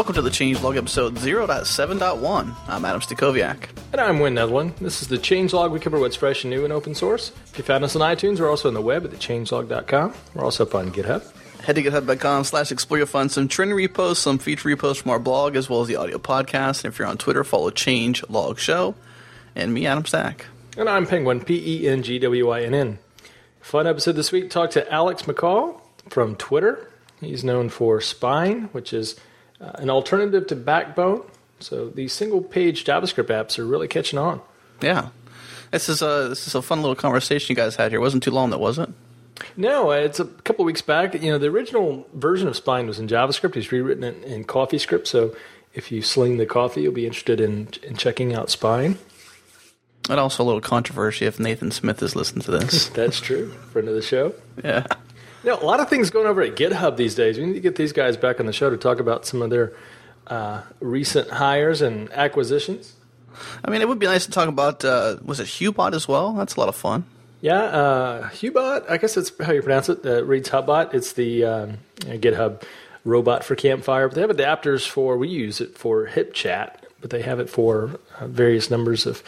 Welcome to The Changelog, episode 0.7.1. I'm Adam Stakoviak. And I'm Wynne Netherland. This is The Changelog. We cover what's fresh and new and open source. If you found us on iTunes, we're also on the web at thechangelog.com. We're also up on GitHub. Head to github.com/explore. You'll find some trend reposts, some feature reposts from our blog, as well as the audio podcast. And if you're on Twitter, follow Changelog Show. And me, Adam Stack. And I'm Penguin, P-E-N-G-W-I-N-N. Fun episode this week. Talk to Alex MacCaw from Twitter. He's known for Spine, which is an alternative to Backbone. So these single-page JavaScript apps are really catching on. Yeah. This is a fun little conversation you guys had here. It wasn't too long, though, was it? No, it's a couple of weeks back. You know, the original version of Spine was in JavaScript. He's rewritten it in CoffeeScript. So if you sling the coffee, you'll be interested in checking out Spine. And also a little controversy if Nathan Smith has listened to this. That's true. Friend of the show. Yeah. You know, a lot of things going over at GitHub these days. We need to get these guys back on the show to talk about some of their recent hires and acquisitions. I mean, it would be nice to talk about, was it Hubot as well? That's a lot of fun. Yeah, Hubot, I guess that's how you pronounce it. It reads Hubot. It's the GitHub robot for Campfire. But they have adapters for, we use it for HipChat, but they have it for various numbers of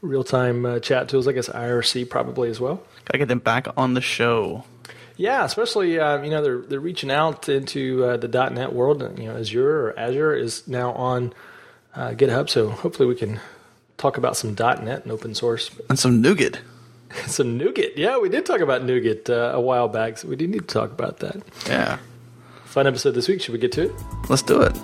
real-time chat tools. I guess IRC probably as well. Got to get them back on the show. Yeah, especially they're reaching out into the .NET world. You know, Azure is now on GitHub, so hopefully we can talk about some .NET and open source and some NuGet. Some NuGet, yeah, we did talk about NuGet a while back, so we do need to talk about that. Yeah, fun episode this week. Should we get to it? Let's do it.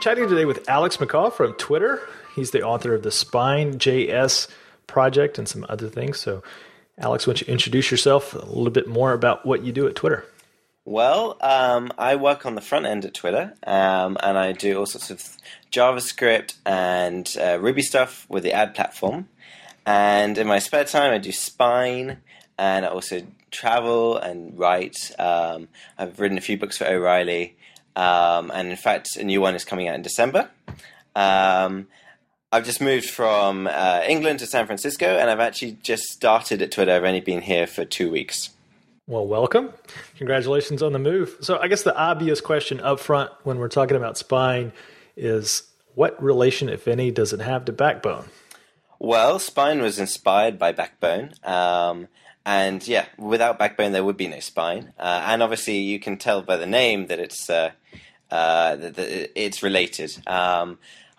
Chatting today with Alex MacCaw from Twitter. He's the author of the Spine.js project and some other things. So, Alex, why don't you introduce yourself a little bit more about what you do at Twitter? Well, I work on the front end at Twitter, and I do all sorts of JavaScript and Ruby stuff with the ad platform. And in my spare time, I do Spine, and I also travel and write. I've written a few books for O'Reilly. And in fact, a new one is coming out in December. I've just moved from England to San Francisco, and I've actually just started at Twitter. I've only been here for 2 weeks. Well, welcome. Congratulations on the move. So I guess the obvious question up front when we're talking about Spine is what relation, if any, does it have to Backbone? Well, Spine was inspired by Backbone. And yeah, without Backbone, there would be no Spine. And obviously, you can tell by the name that it's related.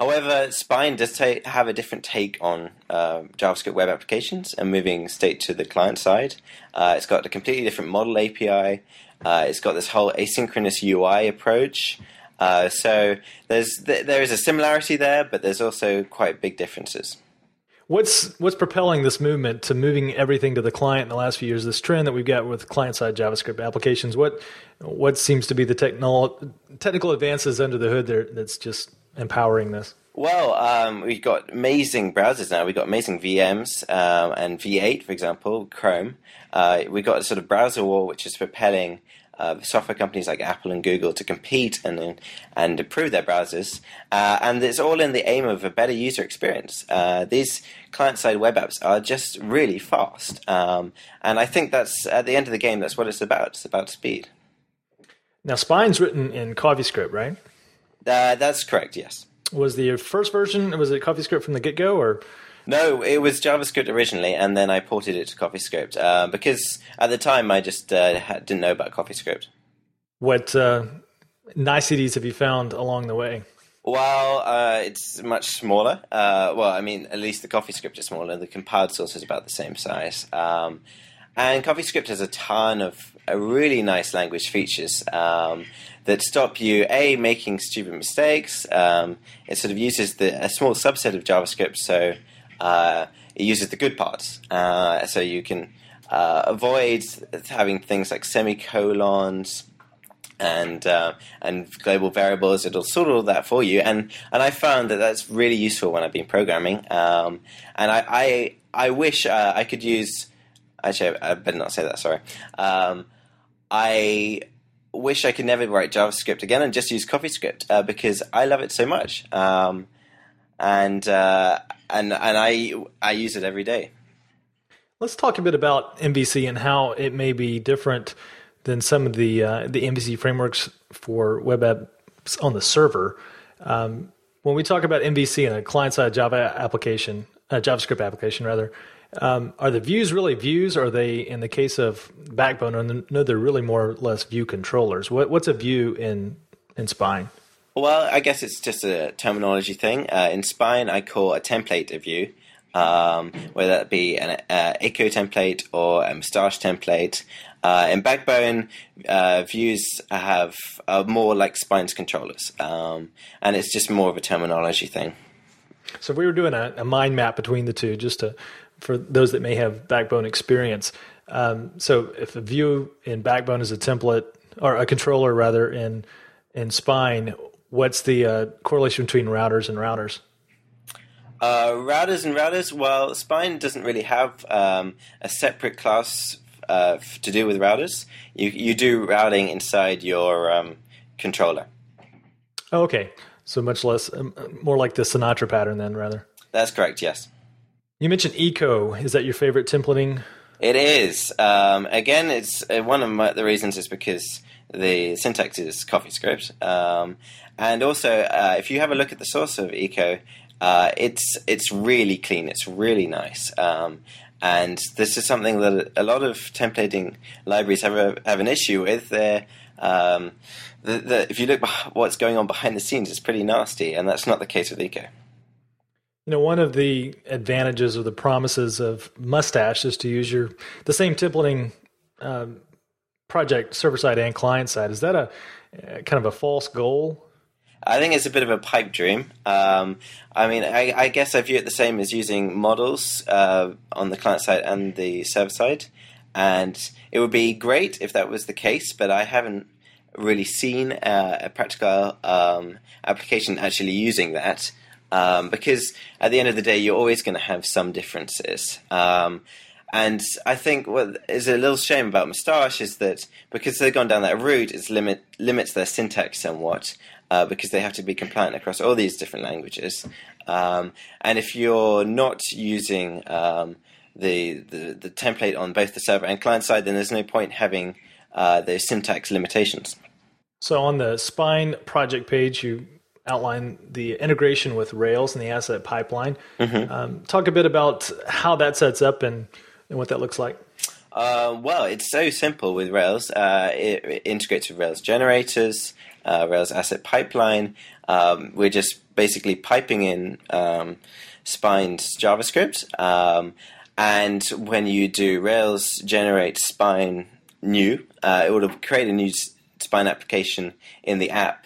However, Spine does have a different take on JavaScript web applications and moving state to the client side. It's got a completely different model API. It's got this whole asynchronous UI approach. So there is a similarity there, but there's also quite big differences. What's propelling this movement to moving everything to the client in the last few years? This trend that we've got with client-side JavaScript applications. What seems to be the technical advances under the hood there that's just empowering this? Well, we've got amazing browsers now. We've got amazing VMs and V8, for example, Chrome. We've got a sort of browser war which is propelling software companies like Apple and Google to compete and improve their browsers. And it's all in the aim of a better user experience. These client-side web apps are just really fast. And I think that's, at the end of the game, that's what it's about. It's about speed. Now, Spine's written in CoffeeScript, right? That's correct, yes. Was the first version, was it CoffeeScript from the get-go, or...? No, it was JavaScript originally, and then I ported it to CoffeeScript because at the time I just didn't know about CoffeeScript. What niceties have you found along the way? Well, it's much smaller. At least the CoffeeScript is smaller. The compiled source is about the same size. And CoffeeScript has a ton of really nice language features that stop you, A, making stupid mistakes. It sort of uses a small subset of JavaScript, so... it uses the good parts, so you can avoid having things like semicolons and global variables. It'll sort all that for you, and I found that that's really useful when I've been programming. And I wish I could use. Actually, I better not say that. Sorry. I wish I could never write JavaScript again and just use CoffeeScript because I love it so much. And I use it every day. Let's talk a bit about MVC and how it may be different than some of the MVC frameworks for web apps on the server. When we talk about MVC in a client-side JavaScript application, are the views really views? Or are they, in the case of Backbone, I know they're really more or less view controllers. What's a view in Spine? Well, I guess it's just a terminology thing. In Spine, I call a template a view, whether that be an Eco template or a Mustache template. In Backbone, views are more like Spine's controllers, and it's just more of a terminology thing. So if we were doing a mind map between the two, just for those that may have Backbone experience. So if a view in Backbone is a template, or a controller rather, in Spine, what's the correlation between routers and routers? Well, Spine doesn't really have a separate class to do with routers. You do routing inside your controller. Oh, okay. So much less, more like the Sinatra pattern then, rather. That's correct, yes. You mentioned Eco. Is that your favorite templating? It is. Again, it's one of the reasons is because the syntax is CoffeeScript. And also, if you have a look at the source of Eco, it's really clean. It's really nice. And this is something that a lot of templating libraries have an issue with. If you look at what's going on behind the scenes, it's pretty nasty, and that's not the case with Eco. You know, one of the advantages or the promises of Mustache is to use the same templating project server-side and client-side. Is that a kind of a false goal? I think it's a bit of a pipe dream. I guess I view it the same as using models on the client side and the server side, and it would be great if that was the case, but I haven't really seen a practical application actually using that, because at the end of the day, you're always going to have some differences. And I think what is a little shame about Mustache is that because they've gone down that route, it limits their syntax somewhat, because they have to be compliant across all these different languages. And if you're not using the template on both the server and client side, then there's no point having those syntax limitations. So on the Spine project page, you outline the integration with Rails and the asset pipeline. Mm-hmm. Talk a bit about how that sets up and what that looks like. Well, it's so simple with Rails. It integrates with Rails generators, Rails asset pipeline. We're just basically piping in Spine's JavaScript. And when you do Rails generate Spine new, it will create a new Spine application in the app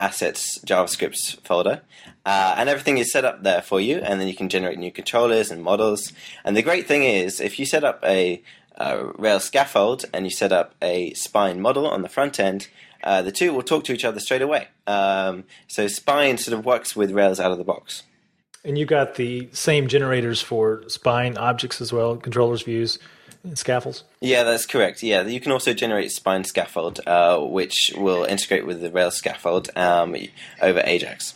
assets JavaScript folder. And everything is set up there for you, and then you can generate new controllers and models. And the great thing is, if you set up a Rails scaffold and you set up a Spine model on the front end, the two will talk to each other straight away. So Spine sort of works with Rails out of the box. And you've got the same generators for Spine objects as well, controllers, views, and scaffolds? Yeah, that's correct. Yeah, you can also generate Spine scaffold, which will integrate with the Rails scaffold over Ajax.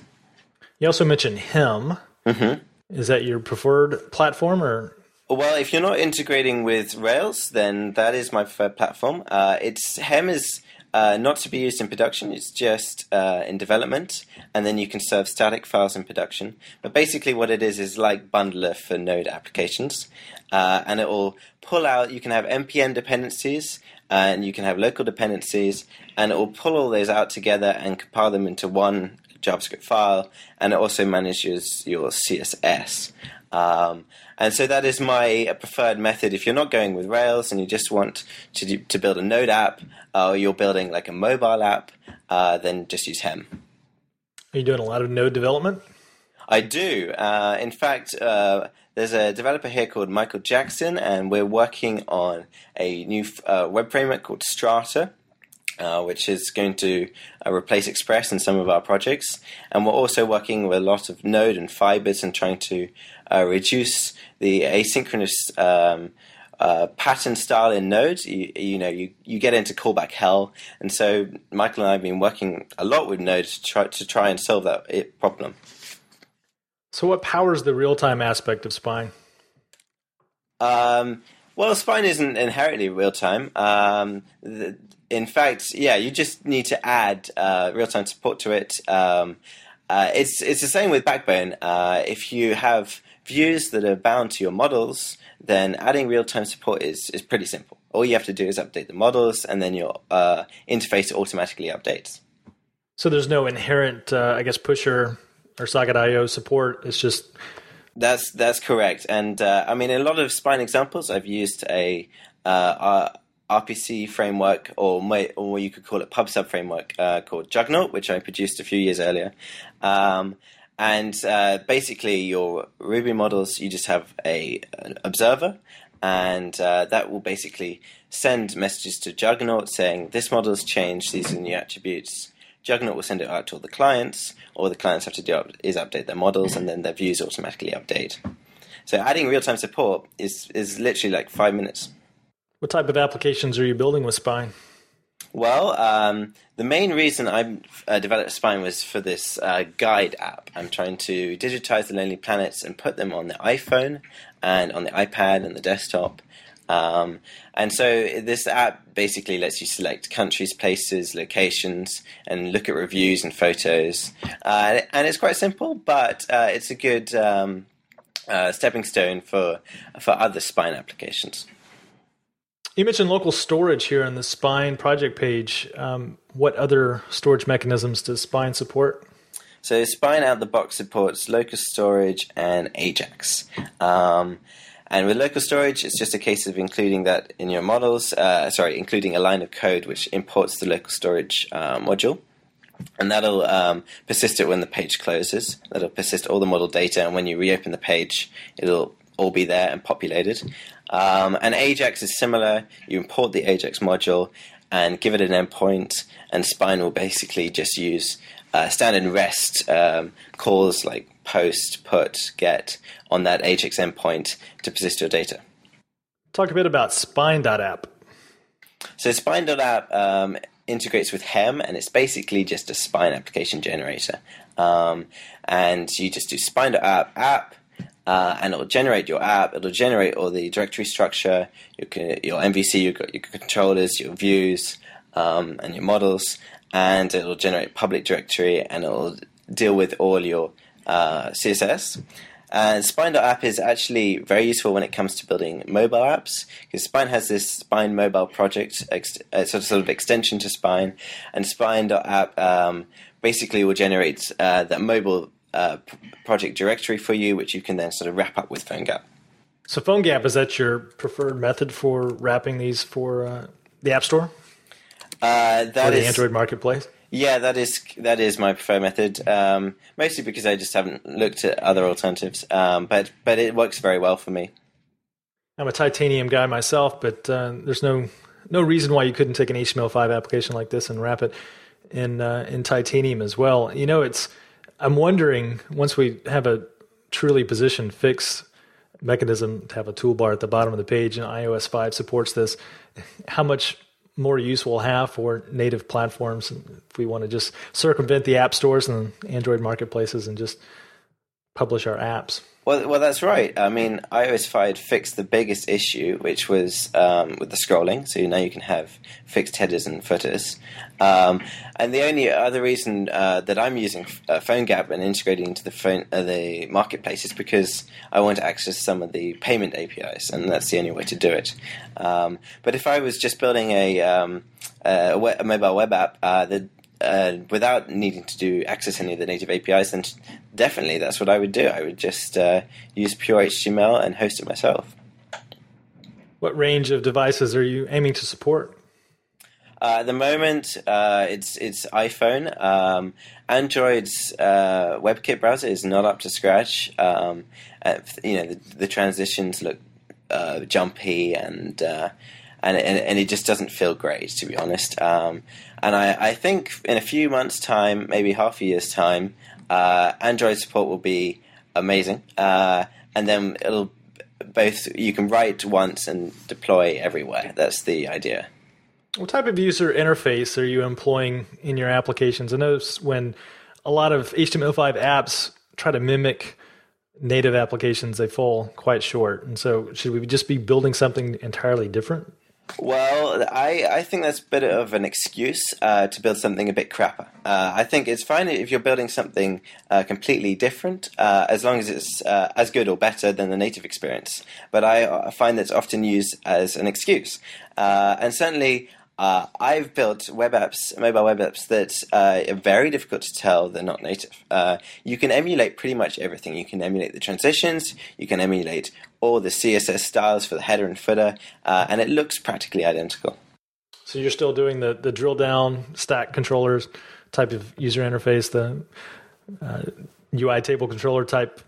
You also mentioned Him. Mm-hmm. Is that your preferred platform or...? Well, if you're not integrating with Rails, then that is my preferred platform. Hem is not to be used in production. It's just in development, and then you can serve static files in production. But basically what it is like Bundler for Node applications, and it will pull out. You can have NPM dependencies, and you can have local dependencies, and it will pull all those out together and compile them into one JavaScript file, and it also manages your CSS. And so that is my preferred method. If you're not going with Rails and you just want to build a Node app, or you're building like a mobile app, then just use Hem. Are you doing a lot of Node development? I do. In fact, there's a developer here called Michael Jackson, and we're working on a new web framework called Strata, which is going to replace Express in some of our projects. And we're also working with a lot of Node and fibers and trying to reduce the asynchronous pattern style in Node. You get into callback hell. And so Michael and I have been working a lot with Node to try and solve that problem. So what powers the real-time aspect of Spine? Well, Spine isn't inherently real-time. In fact, yeah, you just need to add real-time support to it. It's the same with Backbone. If you have views that are bound to your models, then adding real-time support is pretty simple. All you have to do is update the models, and then your interface automatically updates. So there's no inherent, I guess, pusher or socket IO support. It's just... That's correct. And I mean, in a lot of Spine examples, I've used a RPC framework, or you could call it PubSub framework, called Juggernaut, which I produced a few years earlier. And basically, your Ruby models, you just have an observer, and that will basically send messages to Juggernaut saying, this model's changed, these are new attributes. Juggernaut will send it out to all the clients. All the clients have to do is update their models, and then their views automatically update. So adding real-time support is literally like 5 minutes. What type of applications are you building with Spine? Well, the main reason I developed Spine was for this guide app. I'm trying to digitize the Lonely Planets and put them on the iPhone and on the iPad and the desktop. And so this app basically lets you select countries, places, locations, and look at reviews and photos. And it's quite simple, but it's a good stepping stone for other Spine applications. You mentioned local storage here on the Spine project page. What other storage mechanisms does Spine support? So Spine out the box supports local storage and AJAX. And with local storage, it's just a case of including that in your models, including a line of code which imports the local storage module. And that'll persist it when the page closes. That'll persist all the model data, and when you reopen the page, it'll all be there and populated. And AJAX is similar. You import the AJAX module and give it an endpoint, and Spine will basically just use standard REST calls like post, put, get on that AJAX endpoint to persist your data. Talk a bit about Spine.app. So Spine.app integrates with Hem, and it's basically just a Spine application generator. And you just do Spine.app app, and it'll generate your app. It'll generate all the directory structure, your MVC, your controllers, your views, and your models, and it'll generate public directory, and it'll deal with all your CSS. And Spine.app is actually very useful when it comes to building mobile apps, because Spine has this Spine Mobile project, sort of extension to Spine, and Spine.app basically will generate that mobile project directory for you, which you can then sort of wrap up with PhoneGap. So PhoneGap, is that your preferred method for wrapping these for the App Store? That or the Android Marketplace? Yeah, that is my preferred method, mostly because I just haven't looked at other alternatives, but it works very well for me. I'm a Titanium guy myself, but there's no reason why you couldn't take an HTML5 application like this and wrap it in Titanium as well. You know, I'm wondering, once we have a truly position fix mechanism to have a toolbar at the bottom of the page, and iOS 5 supports this, how much more use we'll have for native platforms if we want to just circumvent the app stores and Android marketplaces and just publish our apps. Well, that's right. I mean, iOS 5 fixed the biggest issue, which was with the scrolling. So now you can have fixed headers and footers. And the only other reason that I'm using PhoneGap and integrating into the marketplace is because I want to access some of the payment APIs, and that's the only way to do it. But if I was just building a mobile web app, without needing to access any of the native APIs, then definitely that's what I would do. I would just use pure HTML and host it myself. What range of devices are you aiming to support? At the moment, it's iPhone. Android's WebKit browser is not up to scratch. The transitions look jumpy and it just doesn't feel great, to be honest. And I think in a few months' time, maybe half a year's time, Android support will be amazing. And then you can write once and deploy everywhere. That's the idea. What type of user interface are you employing in your applications? I notice when a lot of HTML5 apps try to mimic native applications, they fall quite short. And so should we just be building something entirely different? Well, I think that's a bit of an excuse to build something a bit crapper. I think it's fine if you're building something completely different, as long as it's as good or better than the native experience. But I find that's often used as an excuse. And certainly, I've built web apps, mobile web apps, that are very difficult to tell they're not native. You can emulate pretty much everything. You can emulate the transitions, you can emulate all the CSS styles for the header and footer, and it looks practically identical. So you're still doing the drill down stack controllers type of user interface, the UI table controller type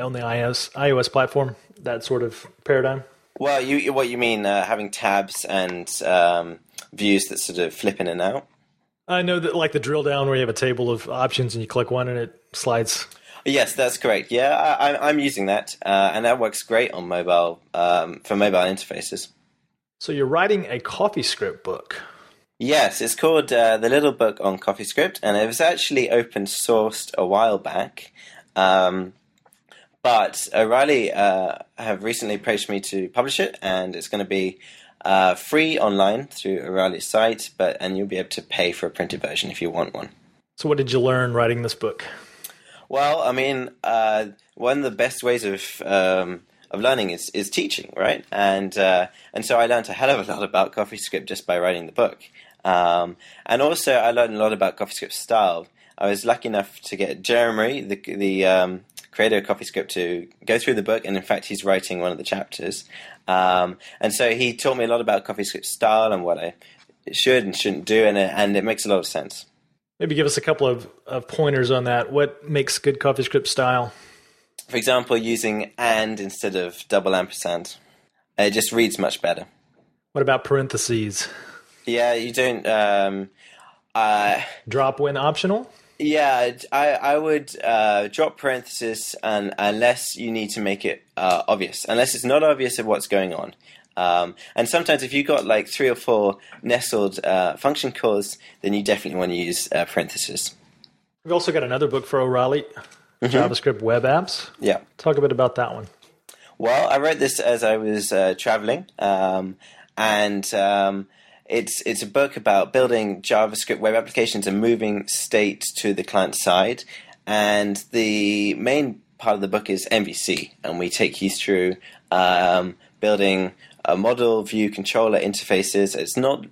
on the iOS platform, that sort of paradigm? Well, what you mean, having tabs and views that sort of flip in and out? I know that, like the drill down where you have a table of options and you click one and it slides. Yes, that's correct. Yeah, I'm using that, and that works great on mobile for mobile interfaces. So you're writing a CoffeeScript book. Yes, it's called The Little Book on CoffeeScript, and it was actually open sourced a while back. But O'Reilly have recently approached me to publish it, and it's going to be free online through O'Reilly's site, and you'll be able to pay for a printed version if you want one. So what did you learn writing this book? Well, I mean, one of the best ways of learning is teaching, right? And so I learned a hell of a lot about CoffeeScript just by writing the book. And also I learned a lot about CoffeeScript style. I was lucky enough to get Jeremy, the creator of CoffeeScript, to go through the book, and in fact he's writing one of the chapters. And so he taught me a lot about CoffeeScript style and what I should and shouldn't do, and it makes a lot of sense. Maybe give us a couple of pointers on that. What makes good CoffeeScript style? For example, using and instead of double ampersand. It just reads much better. What about parentheses? Yeah, you don't... drop when optional? Yeah, I would drop parentheses unless you need to make it obvious, unless it's not obvious of what's going on. And sometimes if you've got like 3 or 4 nestled function calls, then you definitely want to use parentheses. We've also got another book for O'Reilly, JavaScript Web Apps. Yeah. Talk a bit about that one. Well, I wrote this as I was traveling, and... It's a book about building JavaScript web applications and moving state to the client side. And the main part of the book is MVC. And we take you through building a model, view, controller interfaces. It's not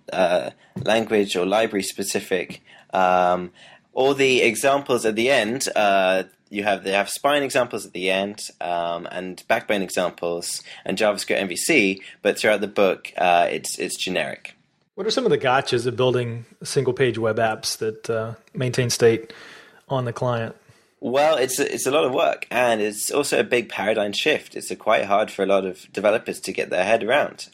language or library specific. All the examples at the end, they have Spine examples at the end, and Backbone examples, and JavaScript MVC. But throughout the book, it's generic. What are some of the gotchas of building single-page web apps that maintain state on the client? Well, it's a lot of work, and it's also a big paradigm shift. It's quite hard for a lot of developers to get their head around.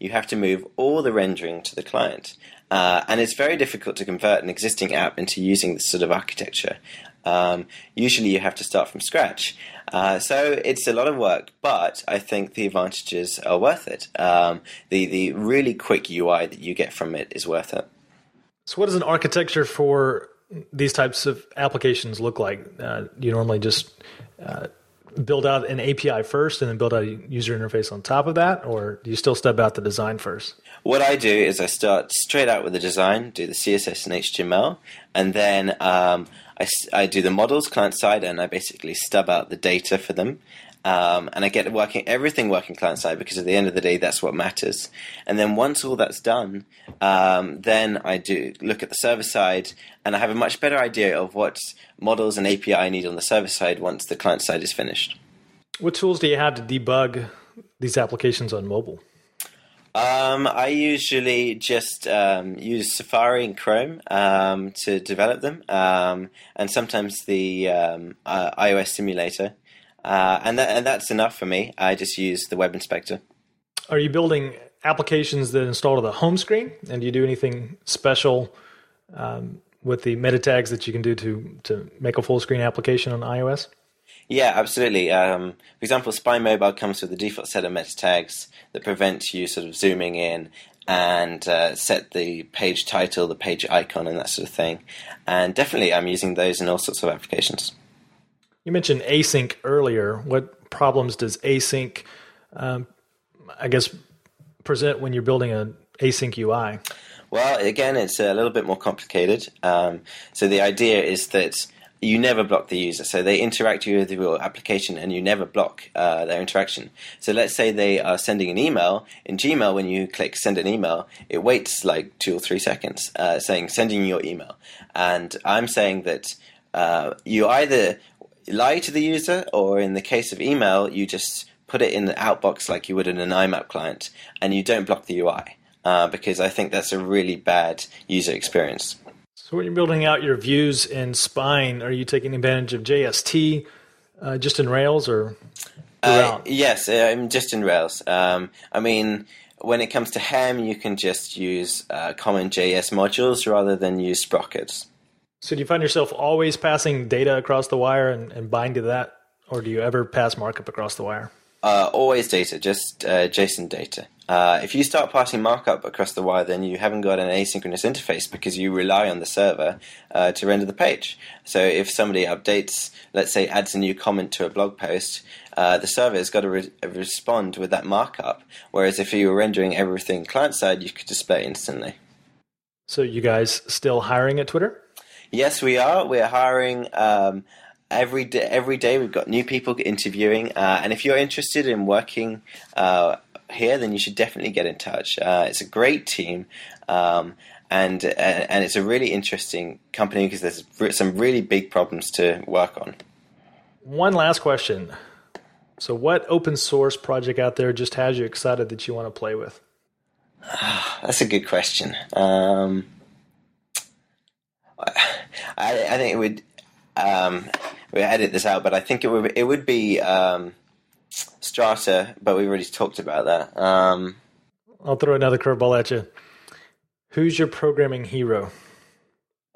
You have to move all the rendering to the client, and it's very difficult to convert an existing app into using this sort of architecture. Usually you have to start from scratch. So it's a lot of work, but I think the advantages are worth it. The really quick UI that you get from it is worth it. So what does an architecture for these types of applications look like? You normally just build out an API first and then build out a user interface on top of that, or do you still step out the design first? What I do is I start straight out with the design, do the CSS and HTML, and then... I do the models client-side, and I basically stub out the data for them. And I get everything working client-side, because at the end of the day, that's what matters. And then once all that's done, then I do look at the server-side, and I have a much better idea of what models and API I need on the server-side once the client-side is finished. What tools do you have to debug these applications on mobile? I usually just use Safari and Chrome to develop them, and sometimes the iOS simulator, and that's enough for me. I just use the web inspector. Are you building applications that install to the home screen, and do you do anything special with the meta tags that you can do to make a full screen application on iOS? Yeah, absolutely. For example, Spine Mobile comes with the default set of meta tags that prevent you sort of zooming in and set the page title, the page icon, and that sort of thing. And definitely I'm using those in all sorts of applications. You mentioned async earlier. What problems does async, present when you're building an async UI? Well, again, it's a little bit more complicated. So the idea is that you never block the user. So they interact with your application and you never block their interaction. So let's say they are sending an email. In Gmail, when you click send an email, it waits like 2 or 3 seconds saying sending your email. And I'm saying that you either lie to the user, or in the case of email, you just put it in the outbox like you would in an IMAP client, and you don't block the UI because I think that's a really bad user experience. So when you're building out your views in Spine, are you taking advantage of JST just in Rails or throughout? Yes, just in Rails. When it comes to Hem, you can just use common JS modules rather than use sprockets. So do you find yourself always passing data across the wire and bind to that, or do you ever pass markup across the wire? Always data, just JSON data. If you start passing markup across the wire, then you haven't got an asynchronous interface because you rely on the server to render the page. So if somebody updates, let's say adds a new comment to a blog post, the server has got to respond with that markup, whereas if you were rendering everything client-side, you could display it instantly. So you guys still hiring at Twitter? Yes, we are. We're hiring... Every day we've got new people interviewing, and if you're interested in working here, then you should definitely get in touch. It's a great team, and it's a really interesting company because there's some really big problems to work on. One last question. So what open source project out there just has you excited that you want to play with? That's a good question. I think it would... we edit this out, but I think it would be Strata, but we've already talked about that. I'll throw another curveball at you. Who's your programming hero?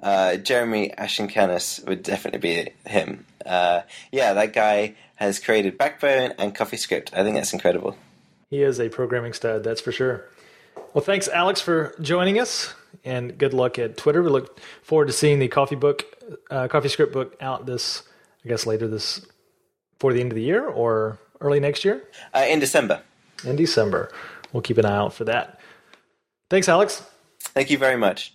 Jeremy Ashkenas would definitely be him. That guy has created Backbone and CoffeeScript. I think that's incredible. He is a programming stud, that's for sure. Well, thanks, Alex, for joining us, and good luck at Twitter. We look forward to seeing the CoffeeScript book out later for the end of the year or early next year? In December. We'll keep an eye out for that. Thanks, Alex. Thank you very much.